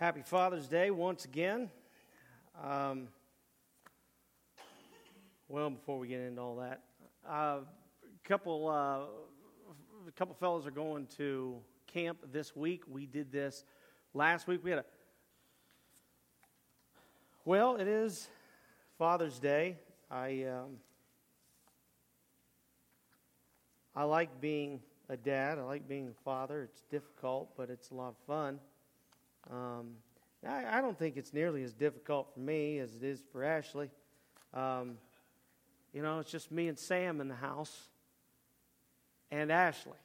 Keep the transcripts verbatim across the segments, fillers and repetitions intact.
Happy Father's Day once again. Um, well, before we get into all that, uh, a couple uh, a couple fellows are going to camp this week. We did this last week. We had a well. It is Father's Day. I um, I like being a dad. I like being a father. It's difficult, but it's a lot of fun. Um, I, I don't think it's nearly as difficult for me as it is for Ashley. Um, you know, it's just me and Sam in the house and Ashley.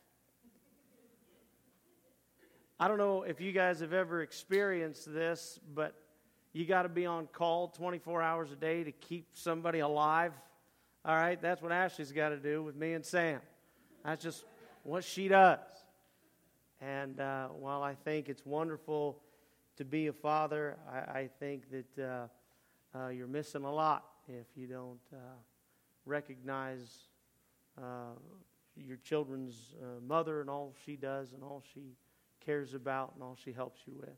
I don't know if you guys have ever experienced this, but you got to be on call twenty-four hours a day to keep somebody alive. All right, that's what Ashley's got to do with me and Sam. That's just what she does. And uh, while I think it's wonderful to be a father, I, I think that uh, uh, you're missing a lot if you don't uh, recognize uh, your children's uh, mother and all she does and all she cares about and all she helps you with.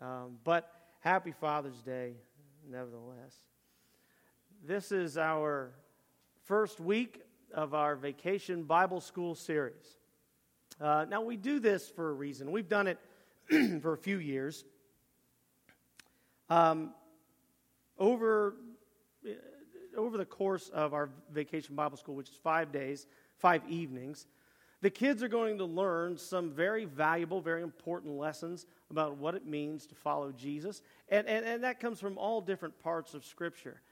Um, but happy Father's Day, nevertheless. This is our first week of our Vacation Bible School series. Uh, now, we do this for a reason. We've done it for a few years. Um, over, over the course of our Vacation Bible School, which is five days, five evenings, the kids are going to learn some very valuable, very important lessons about what it means to follow Jesus. And, and, and that comes from all different parts of Scripture.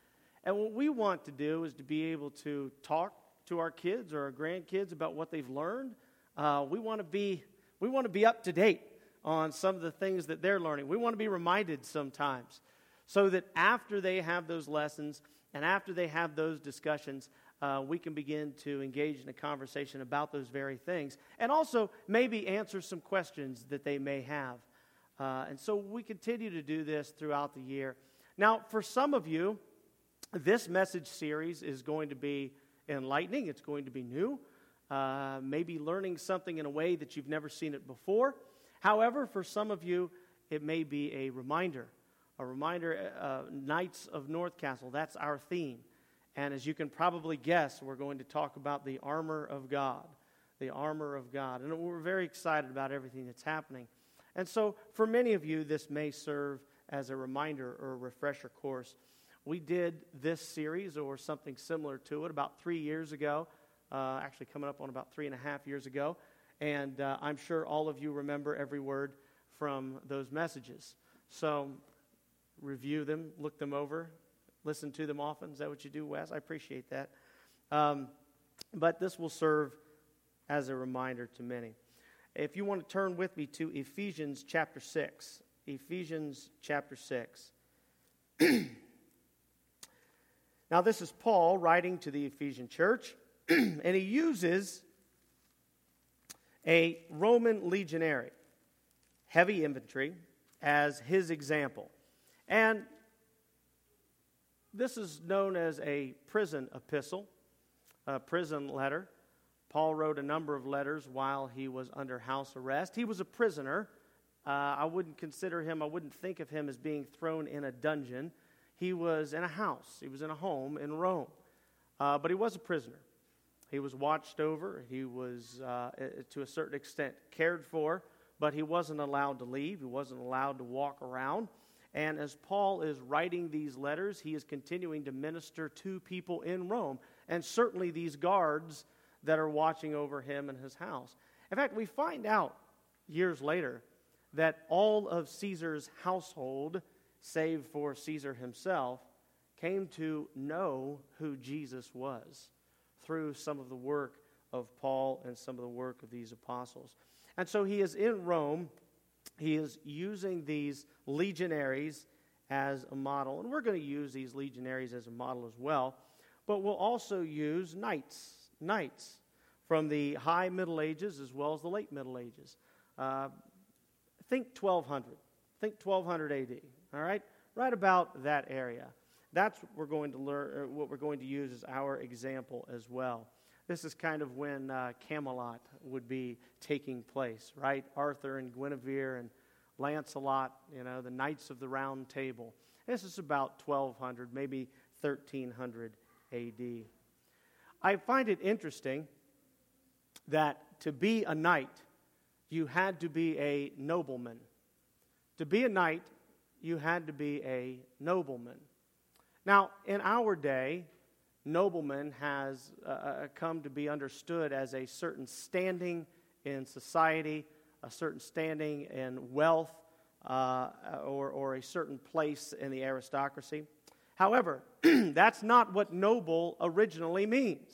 And what we want to do is to be able to talk to our kids or our grandkids about what they've learned. Uh, we want to be we want to be up to date on some of the things that they're learning. We want to be reminded sometimes so that after they have those lessons and after they have those discussions, uh, we can begin to engage in a conversation about those very things and also maybe answer some questions that they may have. Uh, and so we continue to do this throughout the year. Now, for some of you, this message series is going to be enlightening. It's going to be new. Uh, maybe learning something in a way that you've never seen it before. However, for some of you, it may be a reminder. A reminder, uh, Knights of North Castle, that's our theme. And as you can probably guess, we're going to talk about the armor of God. The armor of God. And we're very excited about everything that's happening. And so, for many of you, this may serve as a reminder or a refresher course. We did this series or something similar to it about three years ago. Uh, actually coming up on about three and a half years ago, and uh, I'm sure all of you remember every word from those messages. So review them, look them over, listen to them often. Is that what you do, Wes? I appreciate that. Um, but this will serve as a reminder to many. If you want to turn with me to Ephesians chapter six, Ephesians chapter six. Now this is Paul writing to the Ephesian church. And he uses a Roman legionary, heavy infantry, as his example. And this is known as a prison epistle, a prison letter. Paul wrote a number of letters while he was under house arrest. He was a prisoner. Uh, I wouldn't consider him, I wouldn't think of him as being thrown in a dungeon. He was in a house. He was in a home in Rome. Uh, but he was a prisoner. He was watched over, he was, uh, to a certain extent, cared for, but he wasn't allowed to leave, he wasn't allowed to walk around. And as Paul is writing these letters, he is continuing to minister to people in Rome, and certainly these guards that are watching over him and his house. In fact, we find out years later that all of Caesar's household, save for Caesar himself, came to know who Jesus was through some of the work of Paul and some of the work of these apostles. And so he is in Rome. He is using these legionaries as a model. And we're going to use these legionaries as a model as well. But we'll also use knights, knights from the high Middle Ages as well as the late Middle Ages. Uh, think twelve hundred. Think twelve hundred A D. All right? Right about that area. That's what we're going to learn. What we're going to use as our example as well. This is kind of when uh, Camelot would be taking place, right? Arthur and Guinevere and Lancelot, you know, the Knights of the Round Table. This is about twelve hundred, maybe thirteen hundred A D. I find it interesting that to be a knight, you had to be a nobleman. To be a knight, you had to be a nobleman. Now, in our day, nobleman has uh, come to be understood as a certain standing in society, a certain standing in wealth, uh, or, or a certain place in the aristocracy. However, that's not what noble originally means.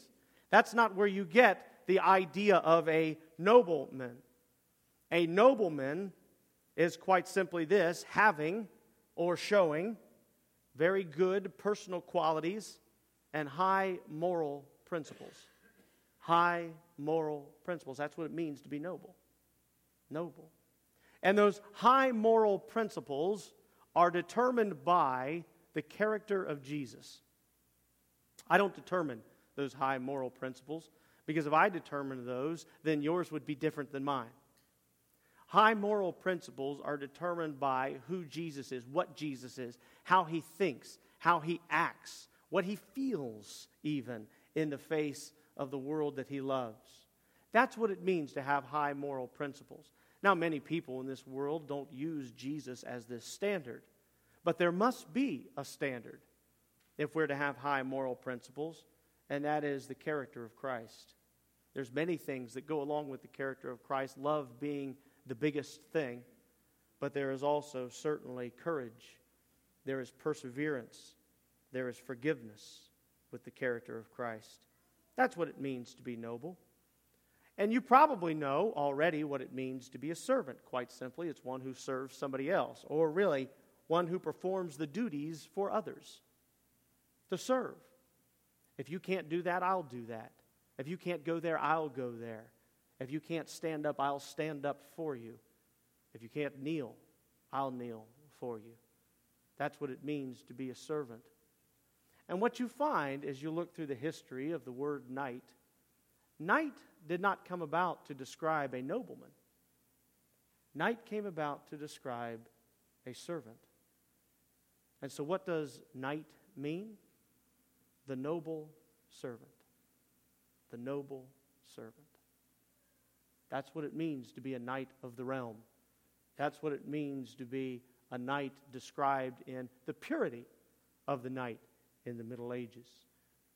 That's not where you get the idea of a nobleman. A nobleman is quite simply this: having or showing very good personal qualities and high moral principles. High moral principles. That's what it means to be noble. Noble. And those high moral principles are determined by the character of Jesus. I don't determine those high moral principles, because if I determined those, then yours would be different than mine. High moral principles are determined by who Jesus is, what Jesus is, how he thinks, how he acts, what he feels even in the face of the world that he loves. That's what it means to have high moral principles. Now, many people in this world don't use Jesus as this standard. But there must be a standard if we're to have high moral principles, and that is the character of Christ. There's many things that go along with the character of Christ, love being the biggest thing, but there is also certainly courage. There is perseverance. There is forgiveness with the character of Christ. That's what it means to be noble. And you probably know already what it means to be a servant. Quite simply, it's one who serves somebody else, or really one who performs the duties for others, to serve. If you can't do that, I'll do that. If you can't go there, I'll go there. If you can't stand up, I'll stand up for you. If you can't kneel, I'll kneel for you. That's what it means to be a servant. And what you find as you look through the history of the word knight, knight did not come about to describe a nobleman. Knight came about to describe a servant. And so what does knight mean? The noble servant. The noble servant. That's what it means to be a knight of the realm. That's what it means to be a knight described in the purity of the knight in the Middle Ages.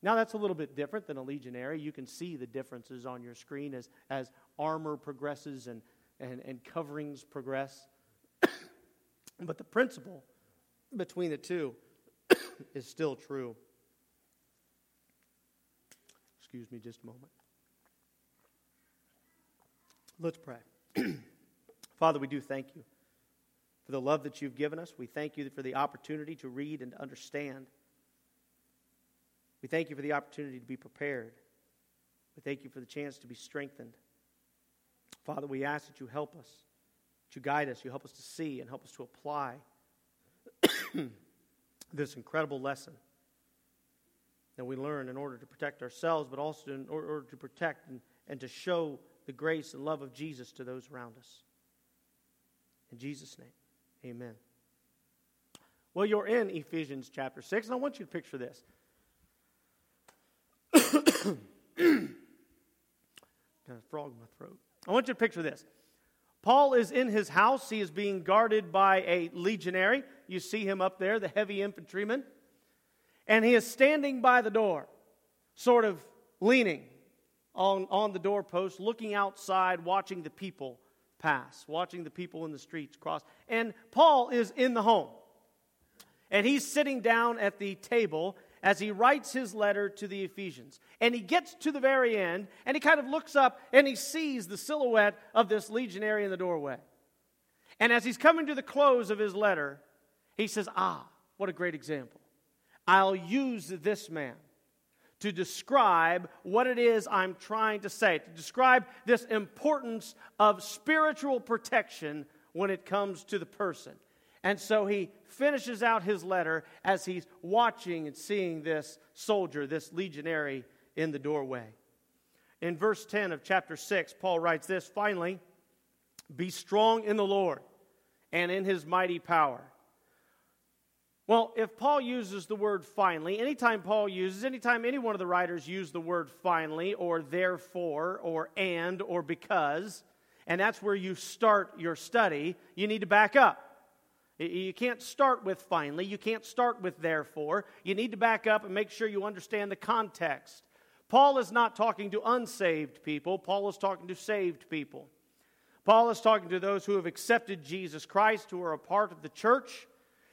Now that's a little bit different than a legionary. You can see the differences on your screen as, as armor progresses and, and, and coverings progress. But the principle between the two is still true. Excuse me just a moment. Let's pray. Father, we do thank you for the love that you've given us. We thank you for the opportunity to read and to understand. We thank you for the opportunity to be prepared. We thank you for the chance to be strengthened. Father, we ask that you help us, that you guide us, you help us to see and help us to apply this incredible lesson that we learn in order to protect ourselves, but also in order to protect and, and to show the grace and love of Jesus to those around us. In Jesus' name, amen. Well, you're in Ephesians chapter six, and I want you to picture this. Got a frog in my throat. I want you to picture this. Paul is in his house. He is being guarded by a legionary. You see him up there, the heavy infantryman. And he is standing by the door, sort of leaning on, on the doorpost, looking outside, watching the people pass, watching the people in the streets cross. And Paul is in the home. And he's sitting down at the table as he writes his letter to the Ephesians. And he gets to the very end, and he kind of looks up, and he sees the silhouette of this legionary in the doorway. And as he's coming to the close of his letter, he says, ah, what a great example. I'll use this man to describe what it is I'm trying to say, to describe this importance of spiritual protection when it comes to the person. And so he finishes out his letter as he's watching and seeing this soldier, this legionary in the doorway. In verse ten of chapter six, Paul writes this: finally, be strong in the Lord and in his mighty power. Well, if Paul uses the word finally, anytime Paul uses, anytime any one of the writers use the word finally, or therefore, or and, or because, and that's where you start your study, you need to back up. You can't start with finally, you can't start with therefore. You need to back up and make sure you understand the context. Paul is not talking to unsaved people, Paul is talking to saved people. Paul is talking to those who have accepted Jesus Christ, who are a part of the church.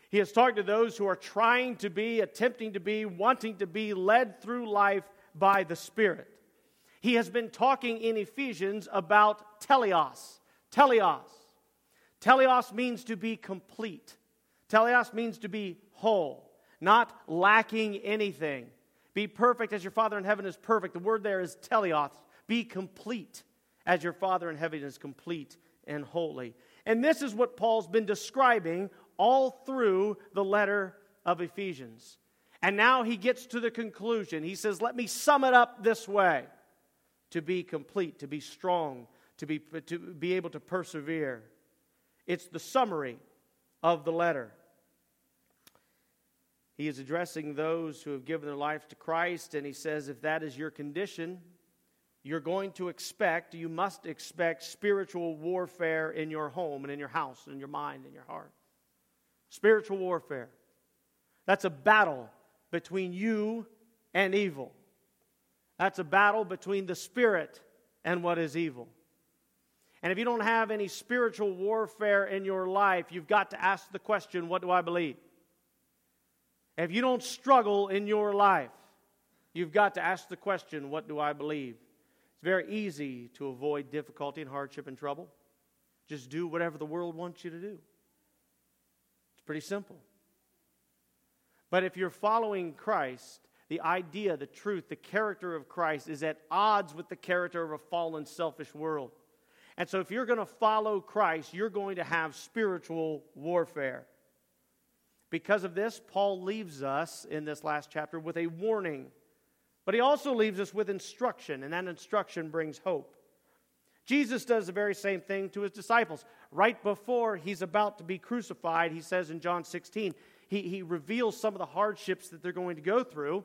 He is talking to those who are trying to be, attempting to be, wanting to be led through life by the Spirit. He has been talking in Ephesians about teleos. Teleos. Teleos means to be complete. Teleos means to be whole, not lacking anything. Be perfect as your Father in heaven is perfect. The word there is teleos. Be complete as your Father in heaven is complete and holy. And this is what Paul's been describing all through the letter of Ephesians. And now he gets to the conclusion. He says, let me sum it up this way. To be complete, to be strong, to be, to be able to persevere. It's the summary of the letter. He is addressing those who have given their lives to Christ, and he says, if that is your condition, you're going to expect, you must expect spiritual warfare in your home and in your house and in your mind and your heart. Spiritual warfare. That's a battle between you and evil. That's a battle between the spirit and what is evil. And if you don't have any spiritual warfare in your life, you've got to ask the question, what do I believe? If you don't struggle in your life, you've got to ask the question, what do I believe? It's very easy to avoid difficulty and hardship and trouble. Just do whatever the world wants you to do. Pretty simple. But if you're following Christ, the idea, the truth, the character of Christ is at odds with the character of a fallen, selfish world. And so if you're going to follow Christ, you're going to have spiritual warfare. Because of this, Paul leaves us in this last chapter with a warning. But he also leaves us with instruction, and that instruction brings hope. Jesus does the very same thing to his disciples. Right before he's about to be crucified, he says in John sixteen, he, he reveals some of the hardships that they're going to go through.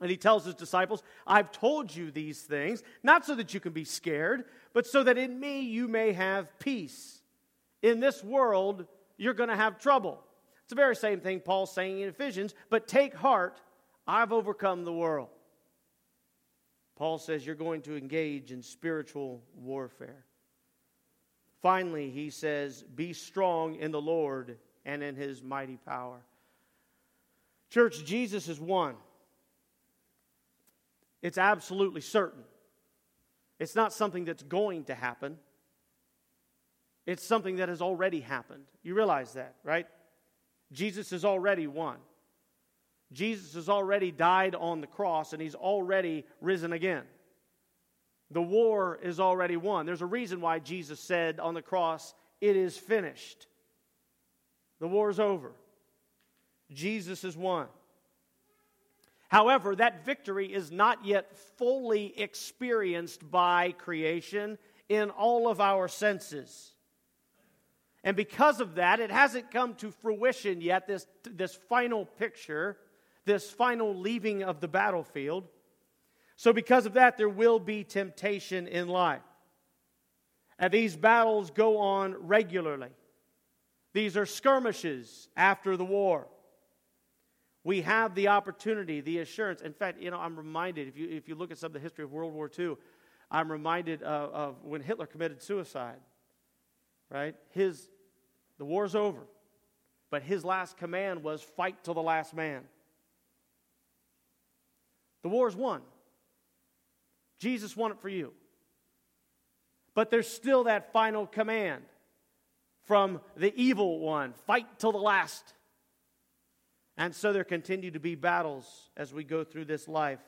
And he tells his disciples, I've told you these things, not so that you can be scared, but so that in me you may have peace. In this world, you're going to have trouble. It's the very same thing Paul's saying in Ephesians, but take heart, I've overcome the world. Paul says you're going to engage in spiritual warfare. Finally, he says, be strong in the Lord and in his mighty power. Church, Jesus is one. It's absolutely certain. It's not something that's going to happen. It's something that has already happened. You realize that, right? Jesus is already one. Jesus has already died on the cross, and he's already risen again. The war is already won. There's a reason why Jesus said on the cross, it is finished. The war is over. Jesus is won. However, that victory is not yet fully experienced by creation in all of our senses. And because of that, it hasn't come to fruition yet, this, this final picture, this final leaving of the battlefield. So because of that, there will be temptation in life. And these battles go on regularly. These are skirmishes after the war. We have the opportunity, the assurance. In fact, you know, I'm reminded, if you, if you look at some of the history of World War Two, I'm reminded of, of when Hitler committed suicide, right? His, the war's over, but his last command was fight till the last man. The war's won. Jesus won it for you. But there's still that final command from the evil one, fight till the last. And so there continue to be battles as we go through this life.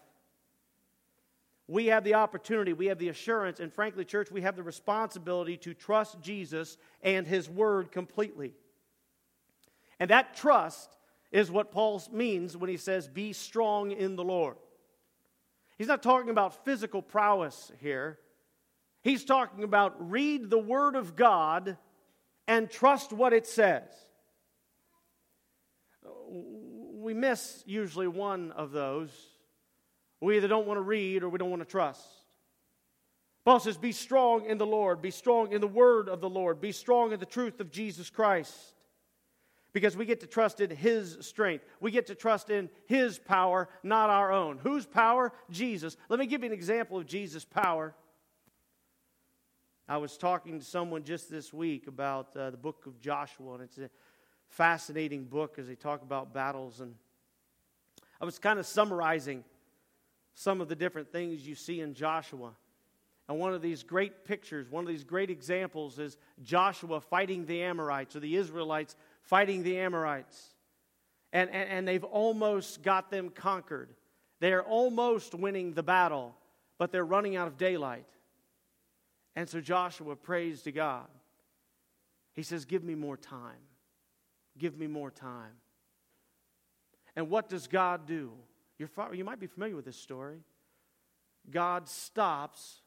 We have the opportunity, we have the assurance, and frankly, church, we have the responsibility to trust Jesus and his word completely. And that trust is what Paul means when he says, be strong in the Lord. He's not talking about physical prowess here. He's talking about read the Word of God and trust what it says. We miss usually one of those. We either don't want to read or we don't want to trust. Paul says, be strong in the Lord. Be strong in the word of the Lord. Be strong in the truth of Jesus Christ. Because we get to trust in His strength. We get to trust in His power, not our own. Whose power? Jesus. Let me give you an example of Jesus' power. I was talking to someone just this week about uh, the book of Joshua. And it's a fascinating book as they talk about battles. And I was kind of summarizing some of the different things you see in Joshua. And one of these great pictures, one of these great examples is Joshua fighting the Amorites, or the Israelites fighting the Amorites. And, and, and they've almost got them conquered. They're almost winning the battle, but they're running out of daylight. And so Joshua prays to God. He says, give me more time. Give me more time. And what does God do? You're, you might be familiar with this story. God stops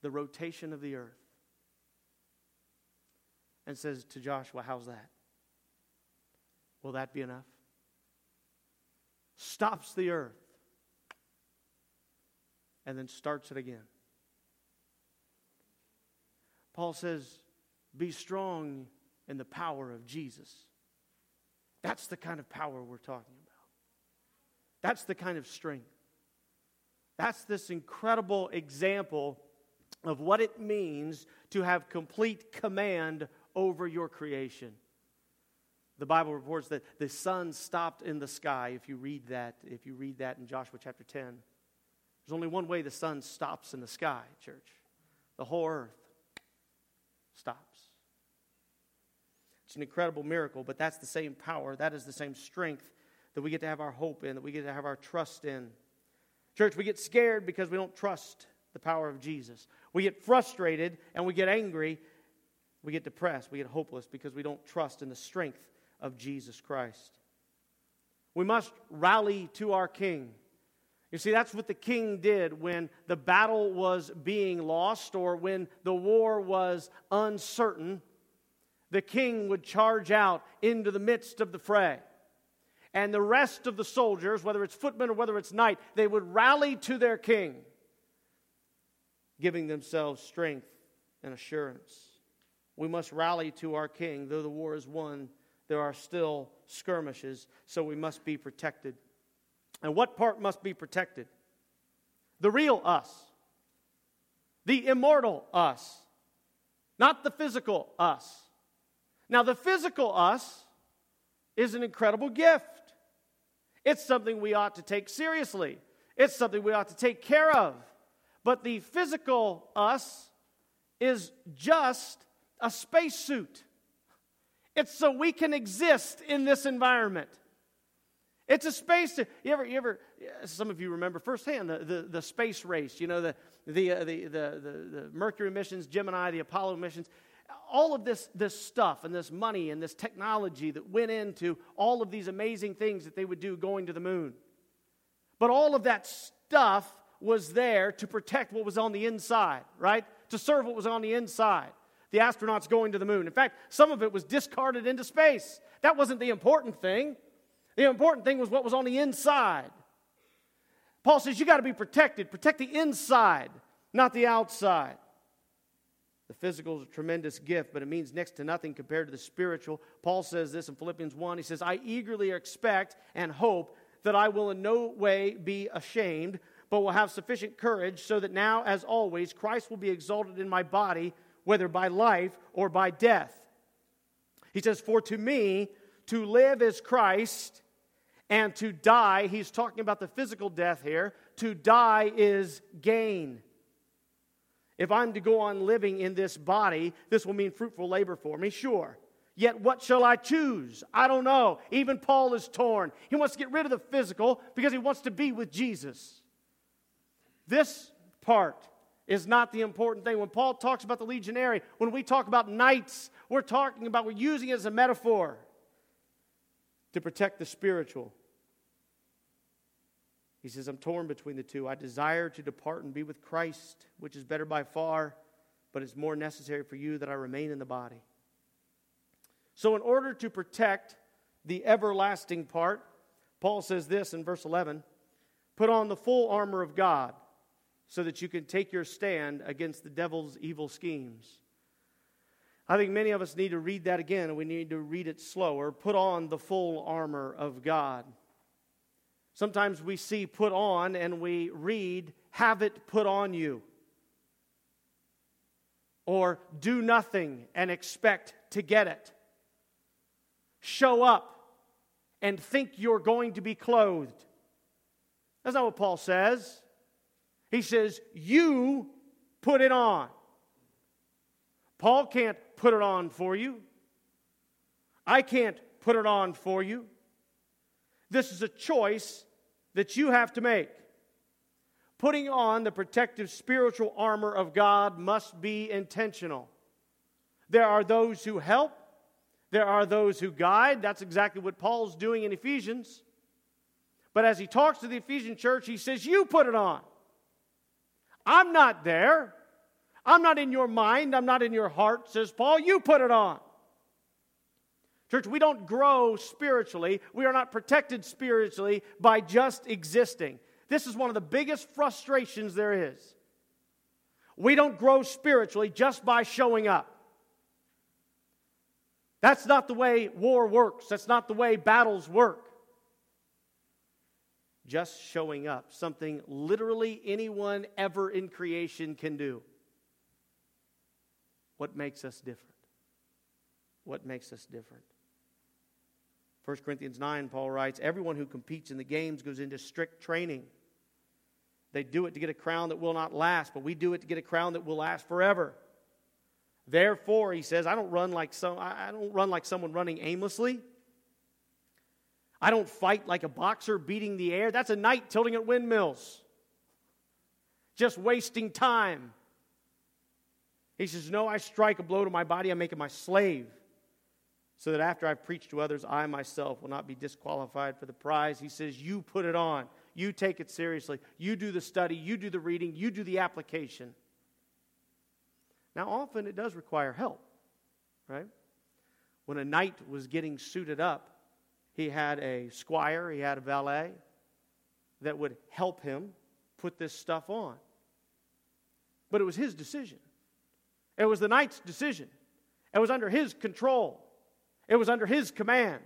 the rotation of the earth and says to Joshua, how's that? Will that be enough? Stops the earth and then starts it again. Paul says, be strong in the power of Jesus. That's the kind of power we're talking about. That's the kind of strength. That's this incredible example of what it means to have complete command over your creation. The Bible reports that the sun stopped in the sky. If you read that, if you read that in Joshua chapter ten, there's only one way the sun stops in the sky, church. The whole earth stops. It's an incredible miracle, but that's the same power, that is the same strength that we get to have our hope in, that we get to have our trust in. Church, we get scared because we don't trust the power of Jesus. We get frustrated and we get angry. We get depressed. We get hopeless because we don't trust in the strength of Jesus Christ. We must rally to our King. You see, that's what the King did when the battle was being lost or when the war was uncertain. The King would charge out into the midst of the fray. And the rest of the soldiers, whether it's footmen or whether it's knight, they would rally to their King, giving themselves strength and assurance. We must rally to our King. Though the war is won, there are still skirmishes, so we must be protected. And what part must be protected? The real us. The immortal us. Not the physical us. Now, the physical us is an incredible gift. It's something we ought to take seriously. It's something we ought to take care of. But the physical us is just a spacesuit. It's so we can exist in this environment. It's a spacesuit. You ever, you ever? Some of you remember firsthand the, the, the space race. You know the the, uh, the the the the Mercury missions, Gemini, the Apollo missions. All of this this stuff and this money and this technology that went into all of these amazing things that they would do going to the moon. But all of that stuff was there to protect what was on the inside, right? To serve what was on the inside. The astronauts going to the moon. In fact, some of it was discarded into space. That wasn't the important thing. The important thing was what was on the inside. Paul says you got to be protected. Protect the inside, not the outside. The physical is a tremendous gift, but it means next to nothing compared to the spiritual. Paul says this in Philippians one. He says, I eagerly expect and hope that I will in no way be ashamed, but will have sufficient courage so that now, as always, Christ will be exalted in my body, whether by life or by death. He says, for to me, to live is Christ, and to die, he's talking about the physical death here, to die is gain. If I'm to go on living in this body, this will mean fruitful labor for me, sure. Yet what shall I choose? I don't know. Even Paul is torn. He wants to get rid of the physical because he wants to be with Jesus. This part is not the important thing. When Paul talks about the legionary, when we talk about knights, we're talking about, we're using it as a metaphor to protect the spiritual. He says, I'm torn between the two. I desire to depart and be with Christ, which is better by far, but it's more necessary for you that I remain in the body. So in order to protect the everlasting part, Paul says this in verse eleven, put on the full armor of God so that you can take your stand against the devil's evil schemes. I think many of us need to read that again, and we need to read it slower. Put on the full armor of God. Sometimes we see put on and we read, have it put on you. Or do nothing and expect to get it. Show up and think you're going to be clothed. That's not what Paul says. He says, you put it on. Paul can't put it on for you. I can't put it on for you. This is a choice that you have to make. Putting on the protective spiritual armor of God must be intentional. There are those who help. There are those who guide. That's exactly what Paul's doing in Ephesians. But as he talks to the Ephesian church, he says, you put it on. I'm not there. I'm not in your mind. I'm not in your heart, says Paul. You put it on. Church, we don't grow spiritually. We are not protected spiritually by just existing. This is one of the biggest frustrations there is. We don't grow spiritually just by showing up. That's not the way war works. That's not the way battles work. Just showing up, something literally anyone ever in creation can do. What makes us different? What makes us different? First Corinthians nine, Paul writes, everyone who competes in the games goes into strict training. They do it to get a crown that will not last, but we do it to get a crown that will last forever. Therefore, he says, I don't run like some. I don't run like someone running aimlessly. I don't fight like a boxer beating the air. That's a knight tilting at windmills, just wasting time. He says, no, I strike a blow to my body. I make it my slave, so that after I've preached to others, I myself will not be disqualified for the prize. He says, you put it on. You take it seriously. You do the study. You do the reading. You do the application. Now, often it does require help, right? When a knight was getting suited up, he had a squire, he had a valet that would help him put this stuff on. But it was his decision. It was the knight's decision. It was under his control. It was under his command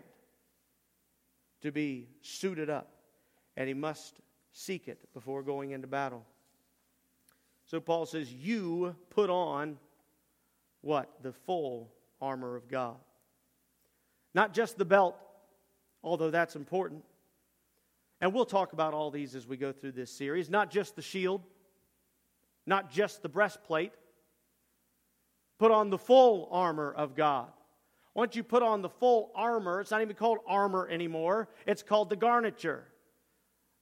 to be suited up. And he must seek it before going into battle. So Paul says, you put on what? The full armor of God. Not just the belt, although that's important. And we'll talk about all these as we go through this series. Not just the shield. Not just the breastplate. Put on the full armor of God. Once you put on the full armor, it's not even called armor anymore. It's called the garniture.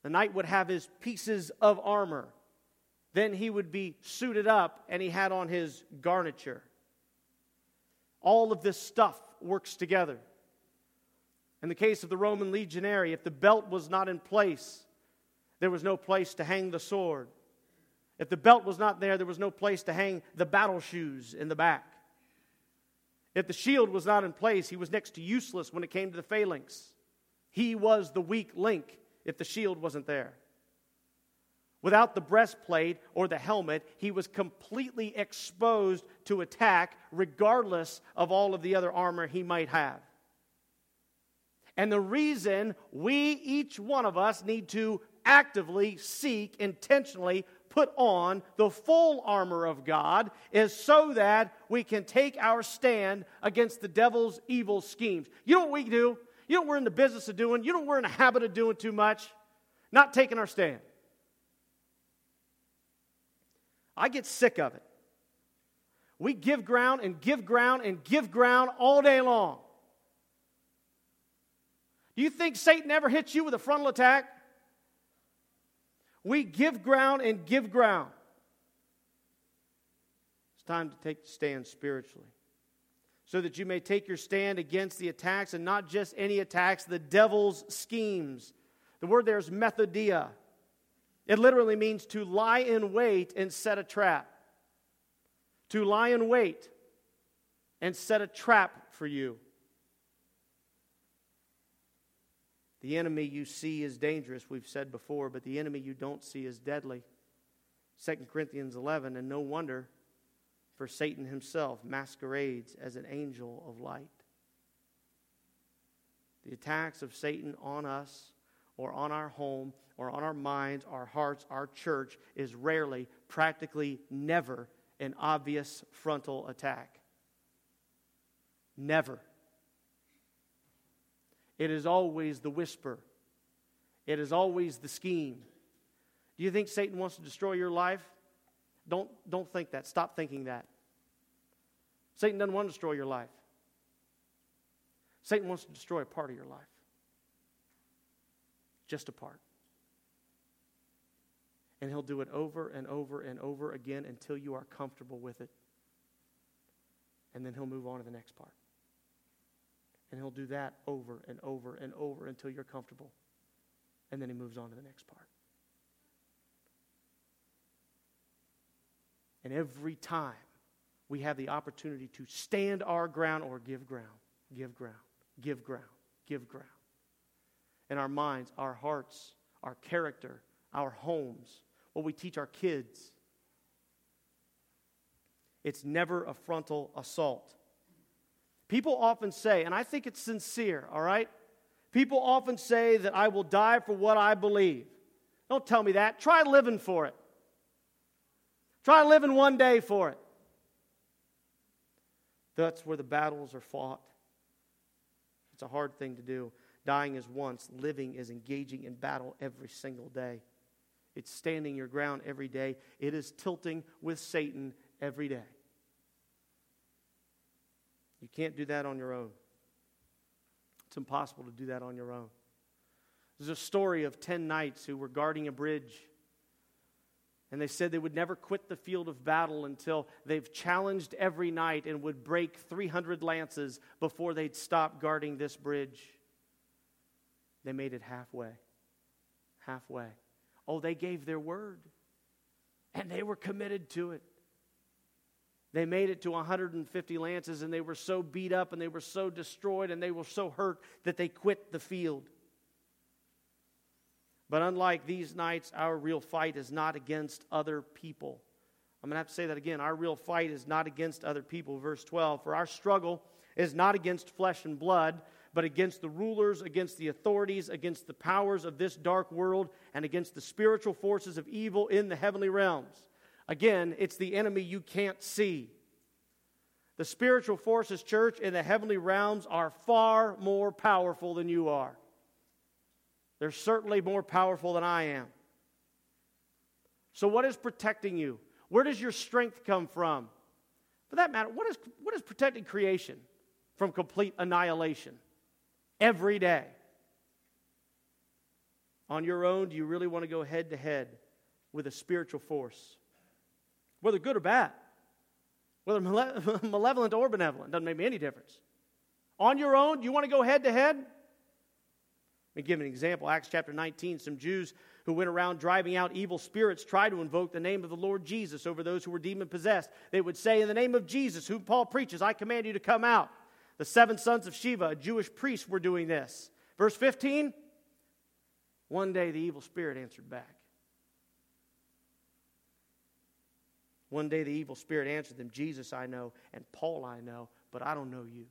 The knight would have his pieces of armor. Then he would be suited up and he had on his garniture. All of this stuff works together. In the case of the Roman legionary, if the belt was not in place, there was no place to hang the sword. If the belt was not there, there was no place to hang the battle shoes in the back. If the shield was not in place, he was next to useless when it came to the phalanx. He was the weak link if the shield wasn't there. Without the breastplate or the helmet, he was completely exposed to attack regardless of all of the other armor he might have. And the reason we, each one of us, need to actively seek, intentionally put on the full armor of God is so that we can take our stand against the devil's evil schemes. You know what we do? You know what we're in the business of doing? You know what we're in the habit of doing too much? Not taking our stand. I get sick of it. We give ground and give ground and give ground all day long. Do you think Satan ever hits you with a frontal attack? We give ground and give ground. It's time to take the stand spiritually, so that you may take your stand against the attacks, and not just any attacks, the devil's schemes. The word there is methodia. It literally means to lie in wait and set a trap. to lie in wait and set a trap for you. The enemy you see is dangerous, we've said before, but the enemy you don't see is deadly. Second Corinthians eleven, and no wonder, for Satan himself masquerades as an angel of light. The attacks of Satan on us, or on our home, or on our minds, our hearts, our church, is rarely, practically never, an obvious frontal attack. Never. It is always the whisper. It is always the scheme. Do you think Satan wants to destroy your life? Don't, don't think that. Stop thinking that. Satan doesn't want to destroy your life. Satan wants to destroy a part of your life. Just a part. And he'll do it over and over and over again until you are comfortable with it. And then he'll move on to the next part. And he'll do that over and over and over until you're comfortable. And then he moves on to the next part. And every time we have the opportunity to stand our ground or give ground, give ground, give ground, give ground. In our minds, our hearts, our character, our homes, what we teach our kids. It's never a frontal assault. People often say, and I think it's sincere, all right? People often say that I will die for what I believe. Don't tell me that. Try living for it. Try living one day for it. That's where the battles are fought. It's a hard thing to do. Dying is once, living is engaging in battle every single day. It's standing your ground every day. It is tilting with Satan every day. You can't do that on your own. It's impossible to do that on your own. There's a story of ten knights who were guarding a bridge. And they said they would never quit the field of battle until they've challenged every knight and would break three hundred lances before they'd stop guarding this bridge. They made it halfway. Halfway. Oh, they gave their word. And they were committed to it. They made it to one hundred fifty lances, and they were so beat up and they were so destroyed and they were so hurt that they quit the field. But unlike these knights, our real fight is not against other people. I'm going to have to say that again. Our real fight is not against other people. Verse twelve, for our struggle is not against flesh and blood, but against the rulers, against the authorities, against the powers of this dark world, and against the spiritual forces of evil in the heavenly realms. Again, it's the enemy you can't see. The spiritual forces, church, in the heavenly realms are far more powerful than you are. They're certainly more powerful than I am. So what is protecting you? Where does your strength come from? For that matter, what is, what is protecting creation from complete annihilation? Every day. On your own, do you really want to go head-to-head with a spiritual force? Whether good or bad. Whether male- malevolent or benevolent. Doesn't make me any difference. On your own, do you want to go head-to-head? Let me give an example. Acts chapter nineteen, some Jews who went around driving out evil spirits tried to invoke the name of the Lord Jesus over those who were demon-possessed. They would say, in the name of Jesus, whom Paul preaches, I command you to come out. The seven sons of Sheba, a Jewish priest, were doing this. Verse fifteen, one day the evil spirit answered back. One day the evil spirit answered them, Jesus I know, and Paul I know, but I don't know you.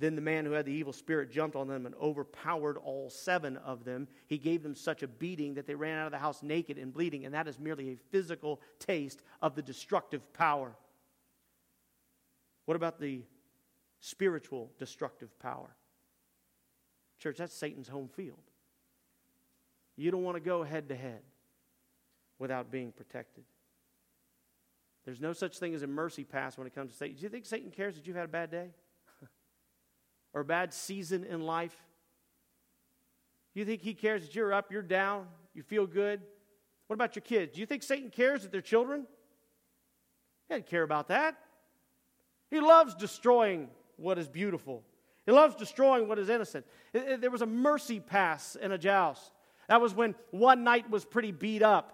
Then the man who had the evil spirit jumped on them and overpowered all seven of them. He gave them such a beating that they ran out of the house naked and bleeding, and that is merely a physical taste of the destructive power. What about the spiritual destructive power? Church, that's Satan's home field. You don't want to go head-to-head without being protected. There's no such thing as a mercy pass when it comes to Satan. Do you think Satan cares that you've had a bad day? Or a bad season in life? Do you think he cares that you're up, you're down, you feel good? What about your kids? Do you think Satan cares that they're children? He doesn't care about that. He loves destroying what is beautiful. He loves destroying what is innocent. It, it, there was a mercy pass in a joust. That was when one knight was pretty beat up.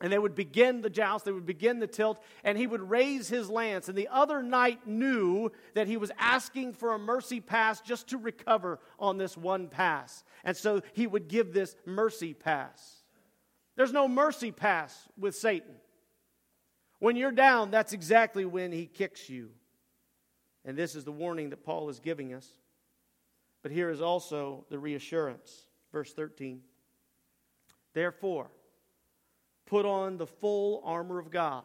And they would begin the joust, they would begin the tilt, and he would raise his lance. And the other knight knew that he was asking for a mercy pass just to recover on this one pass. And so he would give this mercy pass. There's no mercy pass with Satan. When you're down, that's exactly when he kicks you. And this is the warning that Paul is giving us. But here is also the reassurance. Verse thirteen. Therefore, put on the full armor of God.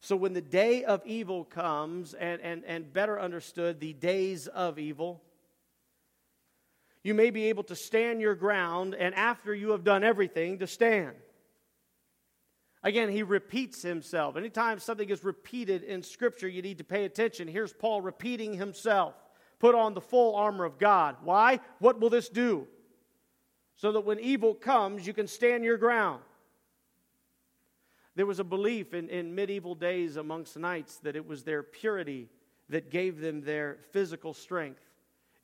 So when the day of evil comes, and, and, and better understood, the days of evil, you may be able to stand your ground, and after you have done everything, to stand. Again, he repeats himself. Anytime something is repeated in Scripture, you need to pay attention. Here's Paul repeating himself. Put on the full armor of God. Why? What will this do? So that when evil comes, you can stand your ground. There was a belief in, in medieval days amongst knights that it was their purity that gave them their physical strength.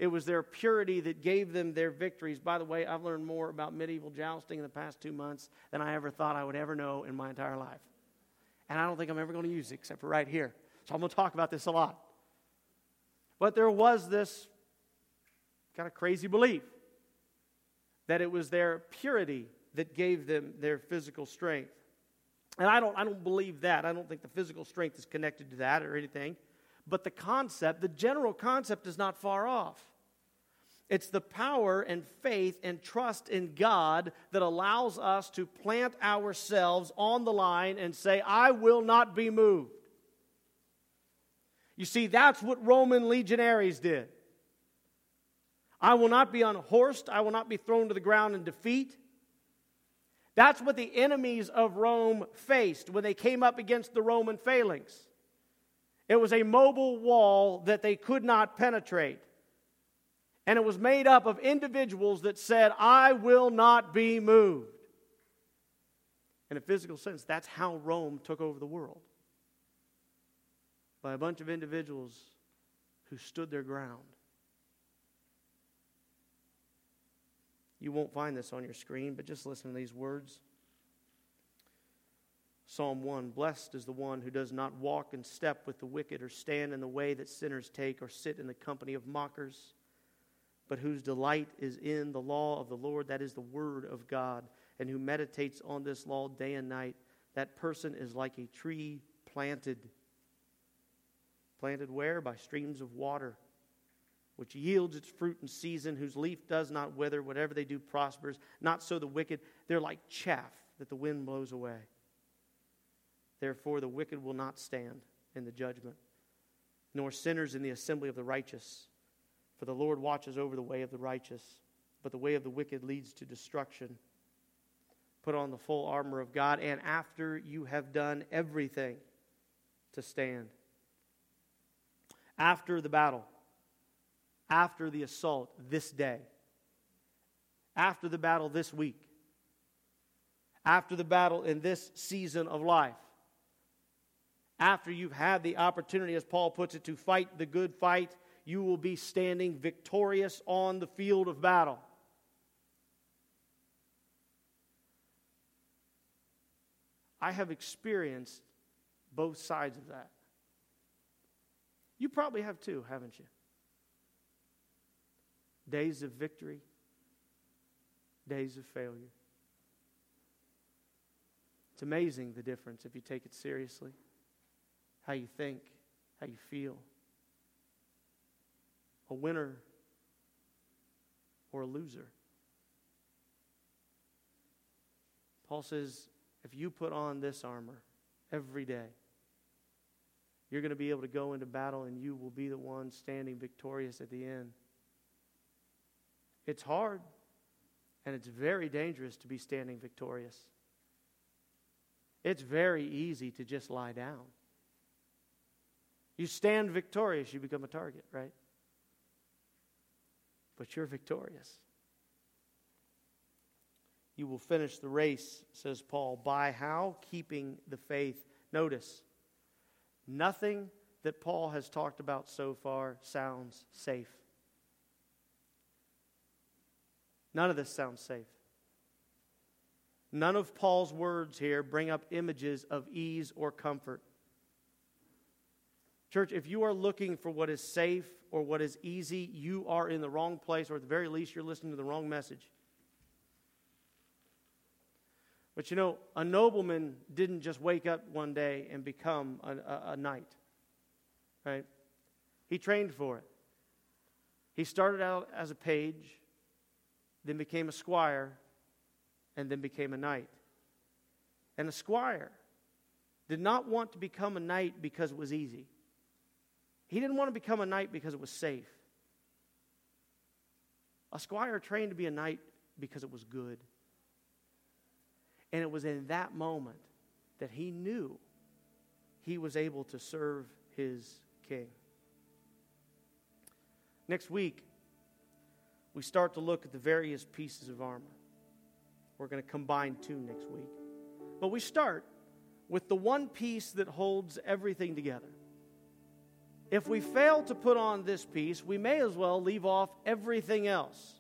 It was their purity that gave them their victories. By the way, I've learned more about medieval jousting in the past two months than I ever thought I would ever know in my entire life. And I don't think I'm ever going to use it except for right here. So I'm going to talk about this a lot. But there was this kind of crazy belief that it was their purity that gave them their physical strength. And I don't, I don't believe that. I don't think the physical strength is connected to that or anything. But the concept, the general concept, is not far off. It's the power and faith and trust in God that allows us to plant ourselves on the line and say, I will not be moved. You see, that's what Roman legionaries did. I will not be unhorsed. I will not be thrown to the ground in defeat. That's what the enemies of Rome faced when they came up against the Roman phalanx. It was a mobile wall that they could not penetrate. And it was made up of individuals that said, I will not be moved. In a physical sense, that's how Rome took over the world. By a bunch of individuals who stood their ground. You won't find this on your screen, but just listen to these words. Psalm one, blessed is the one who does not walk in step with the wicked or stand in the way that sinners take or sit in the company of mockers, but whose delight is in the law of the Lord, that is the word of God, and who meditates on this law day and night. That person is like a tree planted. Planted where? By streams of water, which yields its fruit in season, whose leaf does not wither, whatever they do prospers. Not so the wicked, they're like chaff that the wind blows away. Therefore the wicked will not stand in the judgment, nor sinners in the assembly of the righteous. For the Lord watches over the way of the righteous, but the way of the wicked leads to destruction. Put on the full armor of God, and after you have done everything, to stand. After the battle, after the assault this day, after the battle this week, after the battle in this season of life, after you've had the opportunity, as Paul puts it, to fight the good fight, you will be standing victorious on the field of battle. I have experienced both sides of that. You probably have too, haven't you? Days of victory, days of failure. It's amazing the difference if you take it seriously. How you think, how you feel. A winner or a loser. Paul says, if you put on this armor every day, you're going to be able to go into battle and you will be the one standing victorious at the end. It's hard, and it's very dangerous to be standing victorious. It's very easy to just lie down. You stand victorious, you become a target, right? But you're victorious. You will finish the race, says Paul, by how? Keeping the faith. Notice, nothing that Paul has talked about so far sounds safe. None of this sounds safe. None of Paul's words here bring up images of ease or comfort. Church, if you are looking for what is safe or what is easy, you are in the wrong place, or at the very least, you're listening to the wrong message. But you know, a nobleman didn't just wake up one day and become a, a, a knight, right? He trained for it. He started out as a page, then became a squire, and then became a knight. And a squire did not want to become a knight because it was easy. He didn't want to become a knight because it was safe. A squire trained to be a knight because it was good. And it was in that moment that he knew he was able to serve his king. Next week, we start to look at the various pieces of armor. We're going to combine two next week. But we start with the one piece that holds everything together. If we fail to put on this piece, we may as well leave off everything else.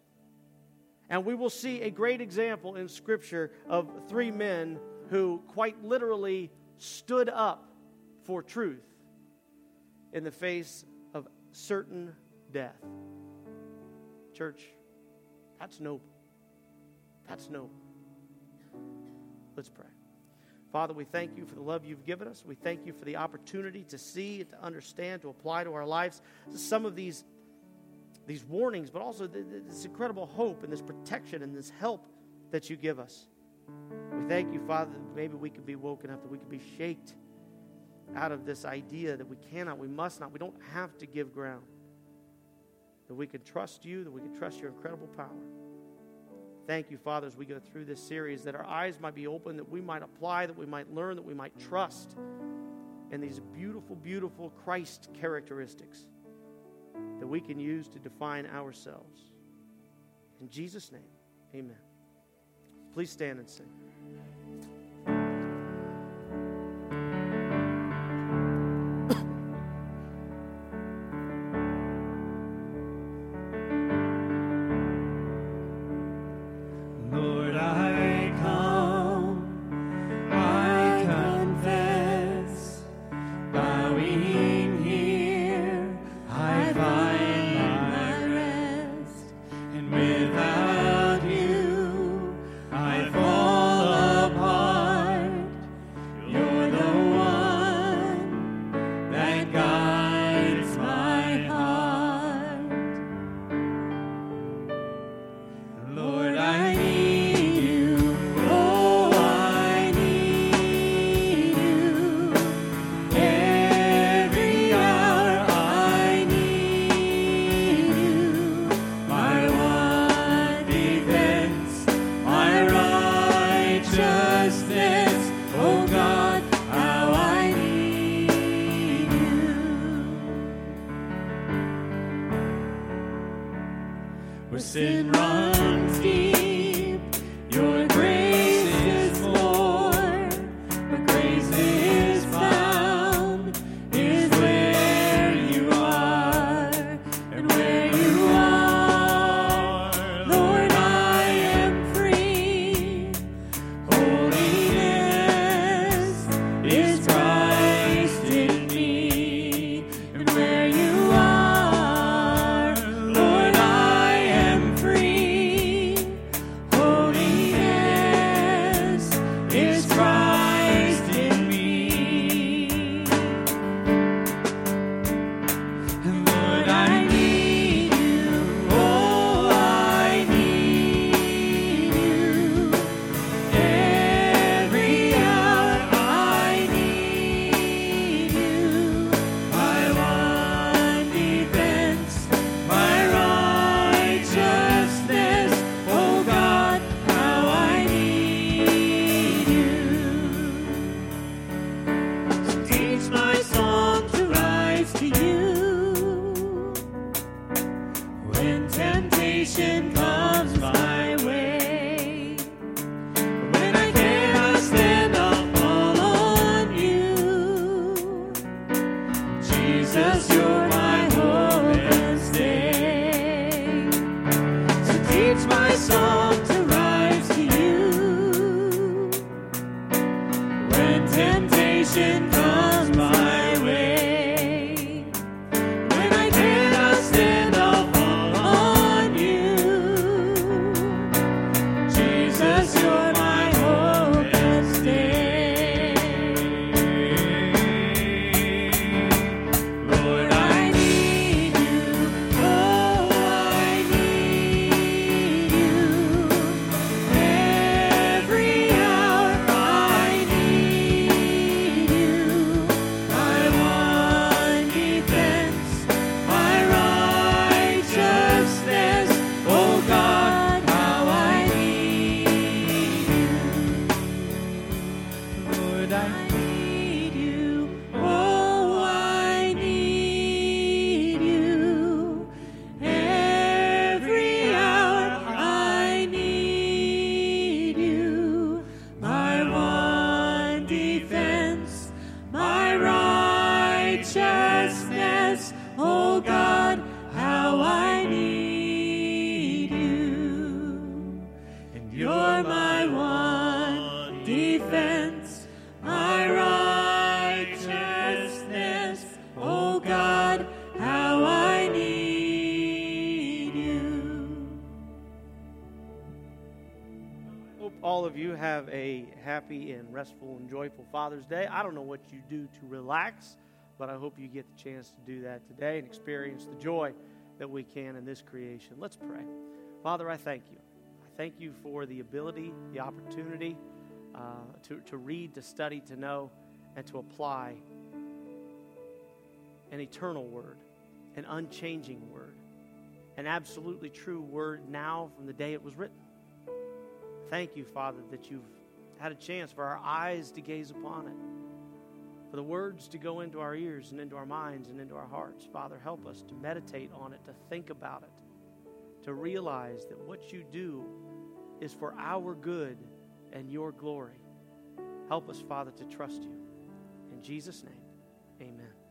And we will see a great example in Scripture of three men who quite literally stood up for truth in the face of certain death. Church, that's noble. That's noble. Let's pray. Father, we thank you for the love you've given us. We thank you for the opportunity to see, to understand, to apply to our lives some of these these warnings, but also this incredible hope and this protection and this help that you give us. We thank you, Father, that maybe we could be woken up, that we could be shaked out of this idea that we cannot, we must not, we don't have to give ground, that we can trust you, that we can trust your incredible power. Thank you, Father, as we go through this series, that our eyes might be open, that we might apply, that we might learn, that we might trust in these beautiful, beautiful Christ characteristics that we can use to define ourselves. In Jesus' name, amen. Please stand and sing. Where you are, Lord, I am free. When temptation comes my way, when I cannot stand, I'll fall on you. Jesus, you're my hope and stay. Lord, I need you. Oh, I need you. Every hour I need you. I want defense, my righteousness. Oh God, how I need you. Lord, I need you. Oh, I need you. Every hour I need you. My one defense, my righteousness. Oh God, how I need you. And you're my one defense, my righteousness. Oh God, how I need you. Hope all of you have a happy and restful and joyful Father's Day. I don't know what you do to relax, but I hope you get the chance to do that today and experience the joy that we can in this creation. Let's pray. Father, I thank you. I thank you for the ability, the opportunity uh, to, to read, to study, to know, and to apply an eternal word, an unchanging word, an absolutely true word now from the day it was written. Thank you, Father, that you've had a chance for our eyes to gaze upon it, for the words to go into our ears and into our minds and into our hearts. Father, help us to meditate on it, to think about it, to realize that what you do is for our good and your glory. Help us, Father, to trust you. In Jesus' name, amen.